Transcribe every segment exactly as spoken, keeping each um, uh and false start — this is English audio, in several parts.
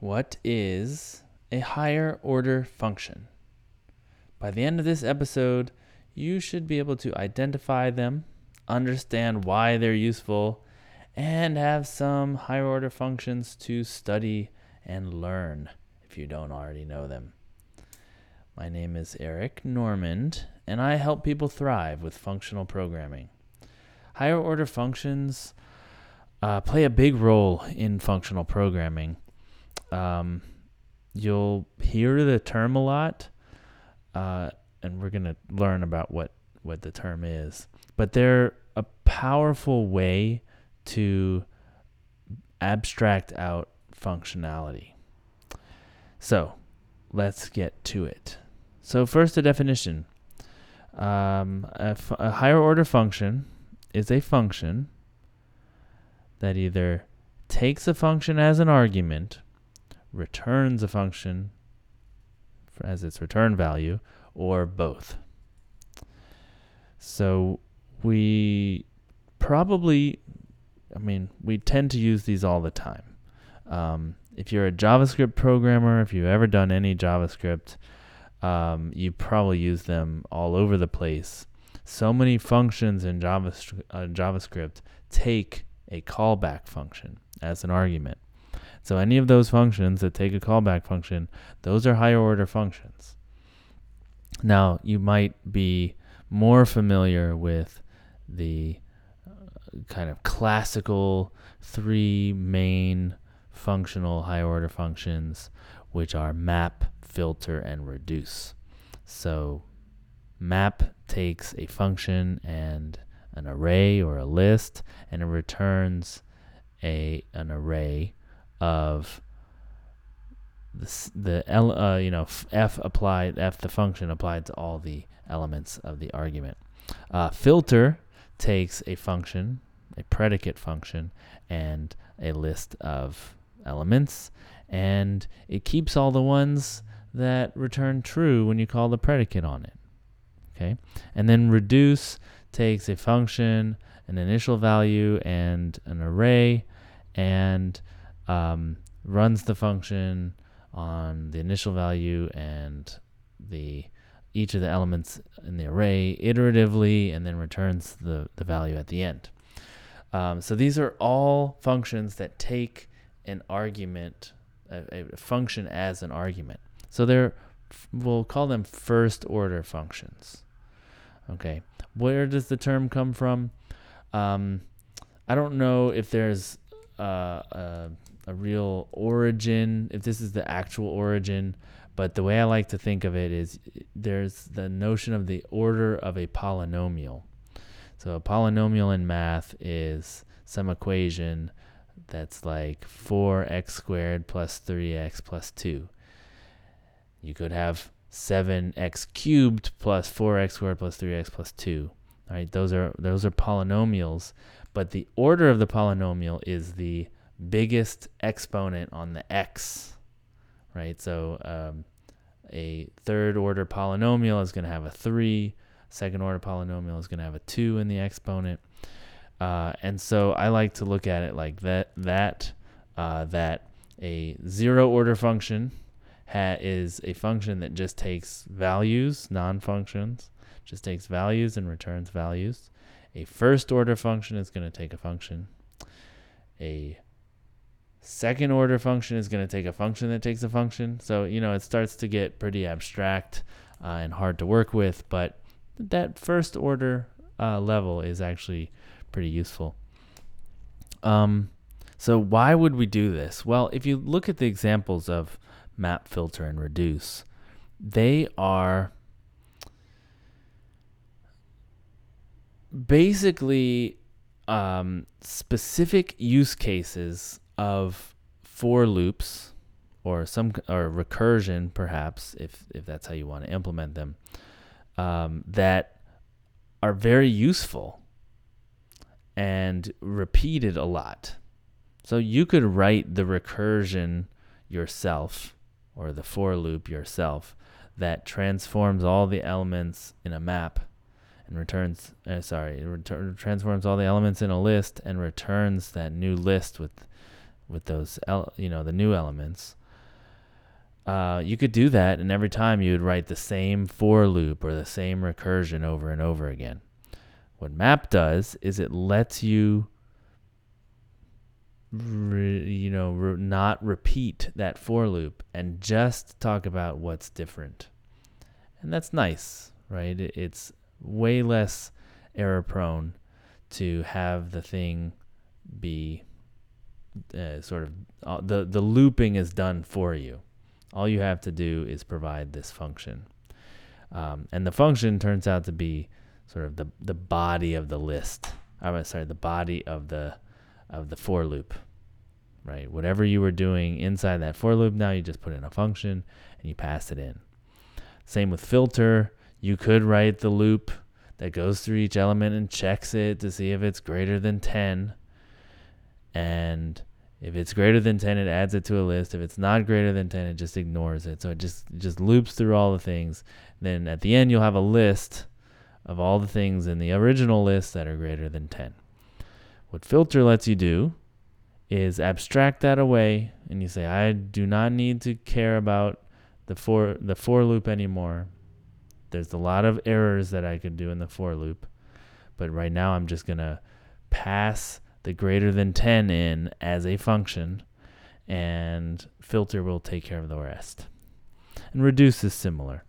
What is a higher order function? By the end of this episode, you should be able to identify them, understand why they're useful, and have some higher order functions to study and learn if you don't already know them. My name is Eric Normand, and I help people thrive with functional programming. Higher order functions uh, play a big role in functional programming. Um, you'll hear the term a lot, uh, and we're going to learn about what, what the term is. But they're a powerful way to abstract out functionality. So let's get to it. So first, a definition. Um, a, f- a higher order function is a function that either takes a function as an argument, returns a function as its return value, or both. So we probably, I mean, we tend to use these all the time. Um, if you're a JavaScript programmer, if you've ever done any JavaScript, um, you probably use them all over the place. So many functions in JavaScript, uh, JavaScript take a callback function as an argument. So any of those functions that take a callback function, those are higher order functions. Now, you might be more familiar with the uh, kind of classical three main functional higher order functions, which are map, filter, and reduce. So map takes a function and an array or a list, and it returns a an array of the, the uh, you know f applied f the function applied to all the elements of the argument. Uh, filter takes a function, a predicate function, and a list of elements, and it keeps all the ones that return true when you call the predicate on it. Okay, and then reduce takes a function, an initial value, and an array, and Um, runs the function on the initial value and the each of the elements in the array iteratively, and then returns the, the value at the end. Um, so these are all functions that take an argument, a, a function as an argument. So they're, we'll call them first order functions. Okay, where does the term come from? Um, I don't know if there's uh, a a real origin, if this is the actual origin, but the way I like to think of it is there's the notion of the order of a polynomial. So a polynomial in math is some equation that's like four x squared plus three x plus two. You could have seven x cubed plus four x squared plus three x plus two. All right, those are those are polynomials, but the order of the polynomial is the biggest exponent on the x, right? So um, a third order polynomial is going to have a three, second order polynomial is going to have a two in the exponent. Uh, and so I like to look at it like that, that, uh, that a zero order function ha- is a function that just takes values, non-functions, just takes values and returns values. A first order function is going to take a function. A second order function is going to take a function that takes a function. So, you know, it starts to get pretty abstract uh, and hard to work with, but that first order uh, level is actually pretty useful. Um, so why would we do this? Well, if you look at the examples of map, filter, and reduce, they are basically um, specific use cases of for loops, or some or recursion, perhaps, if if that's how you want to implement them, um, that are very useful and repeated a lot. So you could write the recursion yourself, or the for loop yourself, that transforms all the elements in a map and returns. Uh, sorry, it return, transforms all the elements in a list and returns that new list with. with those, ele- you know, the new elements, Uh, you could do that, and every time you would write the same for loop or the same recursion over and over again. What map does is it lets you, re, you know, re, not repeat that for loop and just talk about what's different. And that's nice, right? It, it's way less error prone to have the thing be uh, sort of, uh, the, the looping is done for you. All you have to do is provide this function. Um, and the function turns out to be sort of the, the body of the list. I'm sorry, the body of the of the for loop, right? Whatever you were doing inside that for loop, now you just put in a function and you pass it in. Same with filter. You could write the loop that goes through each element and checks it to see if it's greater than ten. And if it's greater than ten, it adds it to a list. If it's not greater than ten, it just ignores it. So it just it just loops through all the things. Then at the end, you'll have a list of all the things in the original list that are greater than ten. What filter lets you do is abstract that away, and you say, I do not need to care about the for, the for loop anymore. There's a lot of errors that I could do in the for loop, but right now I'm just going to pass the greater than ten in as a function, and filter will take care of the rest. And reduce is similar.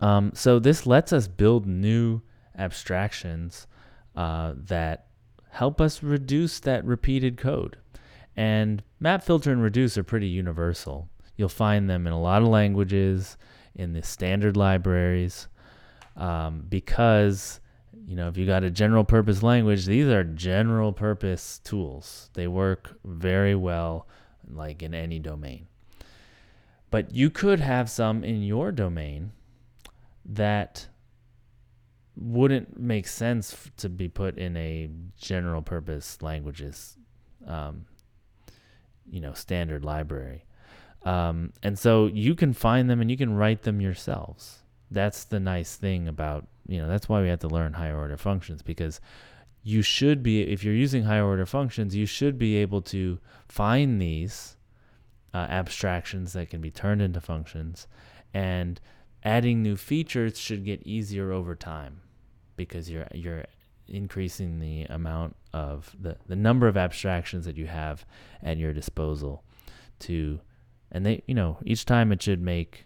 Um, so this lets us build new abstractions uh, that help us reduce that repeated code. And map, filter, and reduce are pretty universal. You'll find them in a lot of languages, in the standard libraries, um, because you know if you got a general purpose language, these are general purpose tools. They work very well, like in any domain. But you could have some in your domain that wouldn't make sense f- to be put in a general purpose languages, um, you know, standard library. Um, and so you can find them and you can write them yourselves. That's the nice thing about, you know, that's why we have to learn higher order functions, because you should be, if you're using higher order functions, you should be able to find these uh, abstractions that can be turned into functions, and adding new features should get easier over time because you're you're increasing the amount of the, the number of abstractions that you have at your disposal to, and they, you know, each time it should make,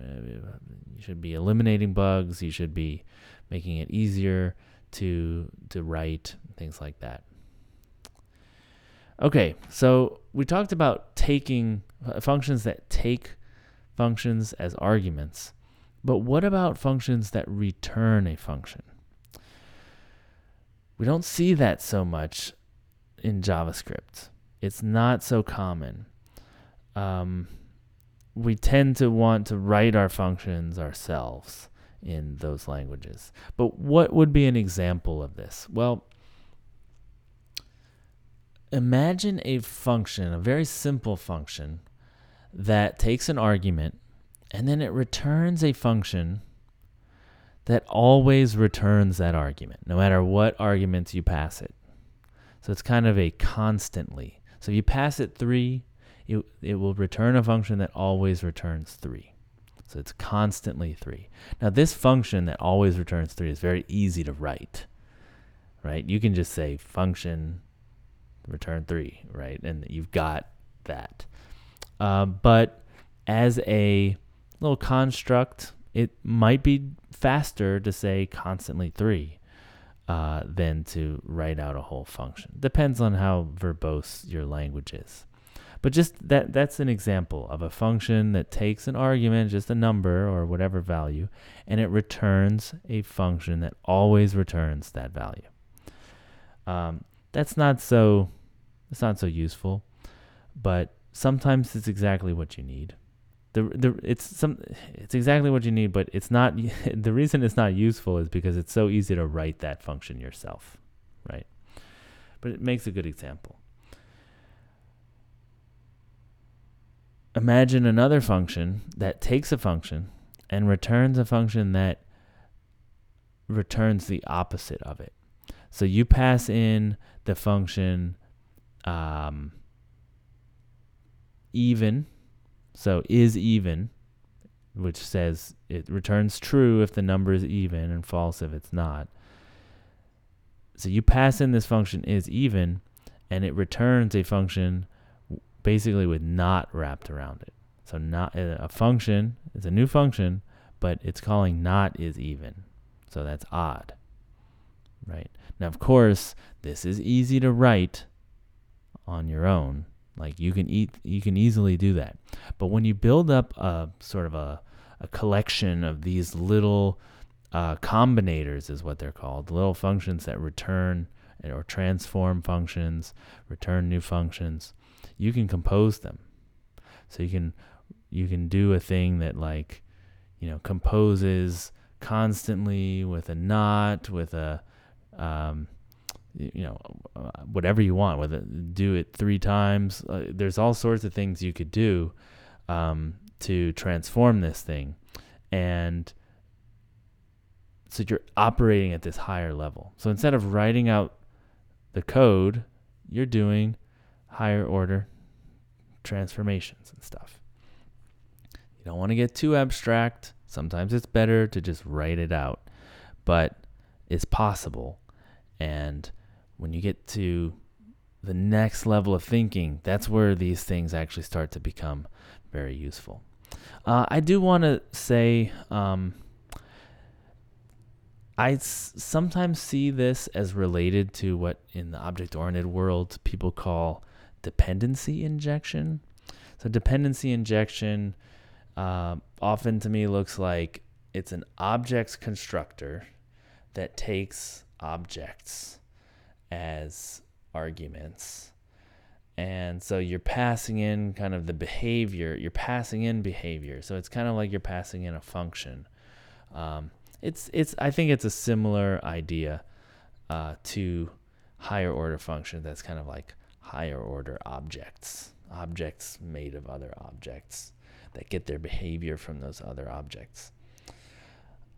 you should be eliminating bugs, you should be making it easier to to write, things like that. Okay, so we talked about taking functions that take functions as arguments. But what about functions that return a function? We don't see that so much in JavaScript. It's not so common. Um, we tend to want to write our functions ourselves in those languages. But what would be an example of this? Well, imagine a function, a very simple function, that takes an argument and then it returns a function that always returns that argument, no matter what arguments you pass it. So it's kind of a constantly. So if you pass it three, it, it will return a function that always returns three. So it's constantly three. Now this function that always returns three is very easy to write, right? You can just say function return three, right? And you've got that. Uh, but as a little construct, it might be faster to say constantly three uh, than to write out a whole function. Depends on how verbose your language is. But just that that's an example of a function that takes an argument, just a number or whatever value, and it returns a function that always returns that value. Um, that's not so, it's not so useful, but sometimes it's exactly what you need. The the it's some it's exactly what you need, but it's not. The reason it's not useful is because it's so easy to write that function yourself, right? But it makes a good example. Imagine another function that takes a function and returns a function that returns the opposite of it. So you pass in the function um, even, So is even, which says it returns true if the number is even and false if it's not. So you pass in this function is even, and it returns a function basically with not wrapped around it. So not a function, it's a new function, but it's calling not is even. So that's odd, right? Now, of course, this is easy to write on your own. Like you can eat, you can easily do that. But when you build up a sort of a, a collection of these little uh, combinators, is what they're called, little functions that return or transform functions, return new functions, you can compose them. So you can you can do a thing that, like, you know, composes constantly with a not, with a um, you know, whatever you want, whether do it three times. Uh, there's all sorts of things you could do um, to transform this thing. And so you're operating at this higher level. So instead of writing out the code, you're doing higher order transformations and stuff. You don't want to get too abstract. Sometimes it's better to just write it out, but it's possible. And when you get to the next level of thinking, that's where these things actually start to become very useful. Uh, I do want to say, um, I s- sometimes see this as related to what in the object-oriented world people call dependency injection. So dependency injection uh, often to me looks like it's an objects constructor that takes objects as arguments. And so you're passing in kind of the behavior, you're passing in behavior. So it's kind of like you're passing in a function. Um, it's, it's, I think it's a similar idea uh, to higher order function. That's kind of like higher order objects, objects made of other objects that get their behavior from those other objects.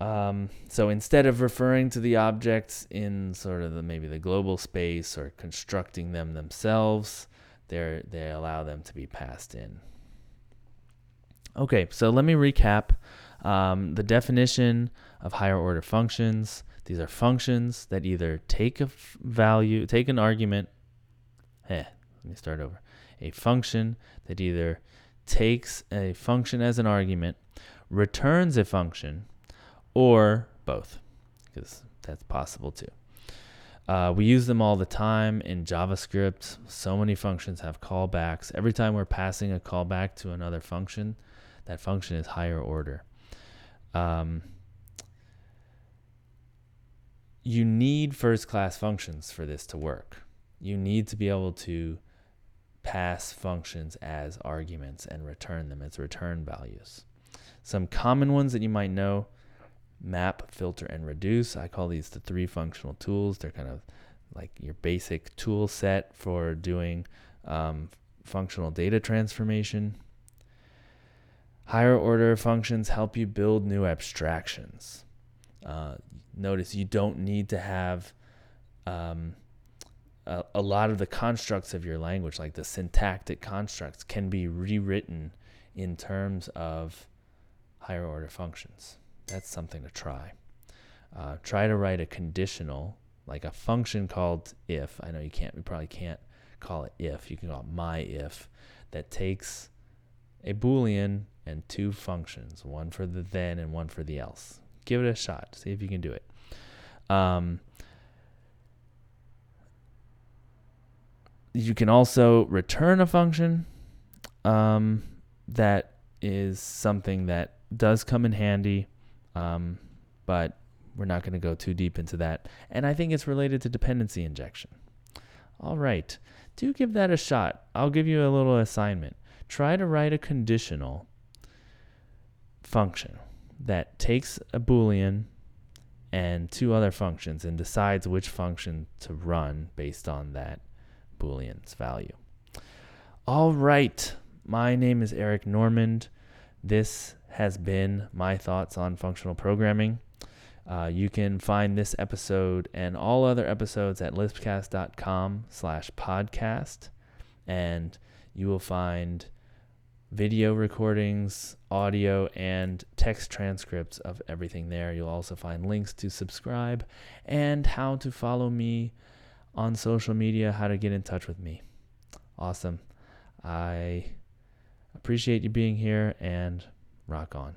Um, so instead of referring to the objects in sort of the, maybe the global space or constructing them themselves, they they allow them to be passed in. Okay, so let me recap um, the definition of higher order functions. These are functions that either take a f- value, take an argument. Eh, let me start over. A function that either takes a function as an argument, returns a function, or both, because that's possible too. Uh, we use them all the time in JavaScript. So many functions have callbacks. Every time we're passing a callback to another function, that function is higher order. Um, you need first-class functions for this to work. You need to be able to pass functions as arguments and return them as return values. Some common ones that you might know: map, filter, and reduce. I call these the three functional tools. They're kind of like your basic tool set for doing um, functional data transformation. Higher order functions help you build new abstractions. Uh, notice you don't need to have um, a, a lot of the constructs of your language, like the syntactic constructs, can be rewritten in terms of higher order functions. That's something to try. Uh, try to write a conditional, like a function called if. I know you can't, you probably can't call it if. You can call it my if, that takes a Boolean and two functions, one for the then and one for the else. Give it a shot. See if you can do it. Um, you can also return a function. Um, that is something that does come in handy. Um, but we're not going to go too deep into that. And I think it's related to dependency injection. All right. Do give that a shot. I'll give you a little assignment. Try to write a conditional function that takes a Boolean and two other functions and decides which function to run based on that Boolean's value. All right. My name is Eric Normand. This has been my thoughts on functional programming. Uh, you can find this episode and all other episodes at lispcast dot com slash podcast, and you will find video recordings, audio, and text transcripts of everything there. You'll also find links to subscribe and how to follow me on social media, how to get in touch with me. Awesome. I appreciate you being here, and rock on.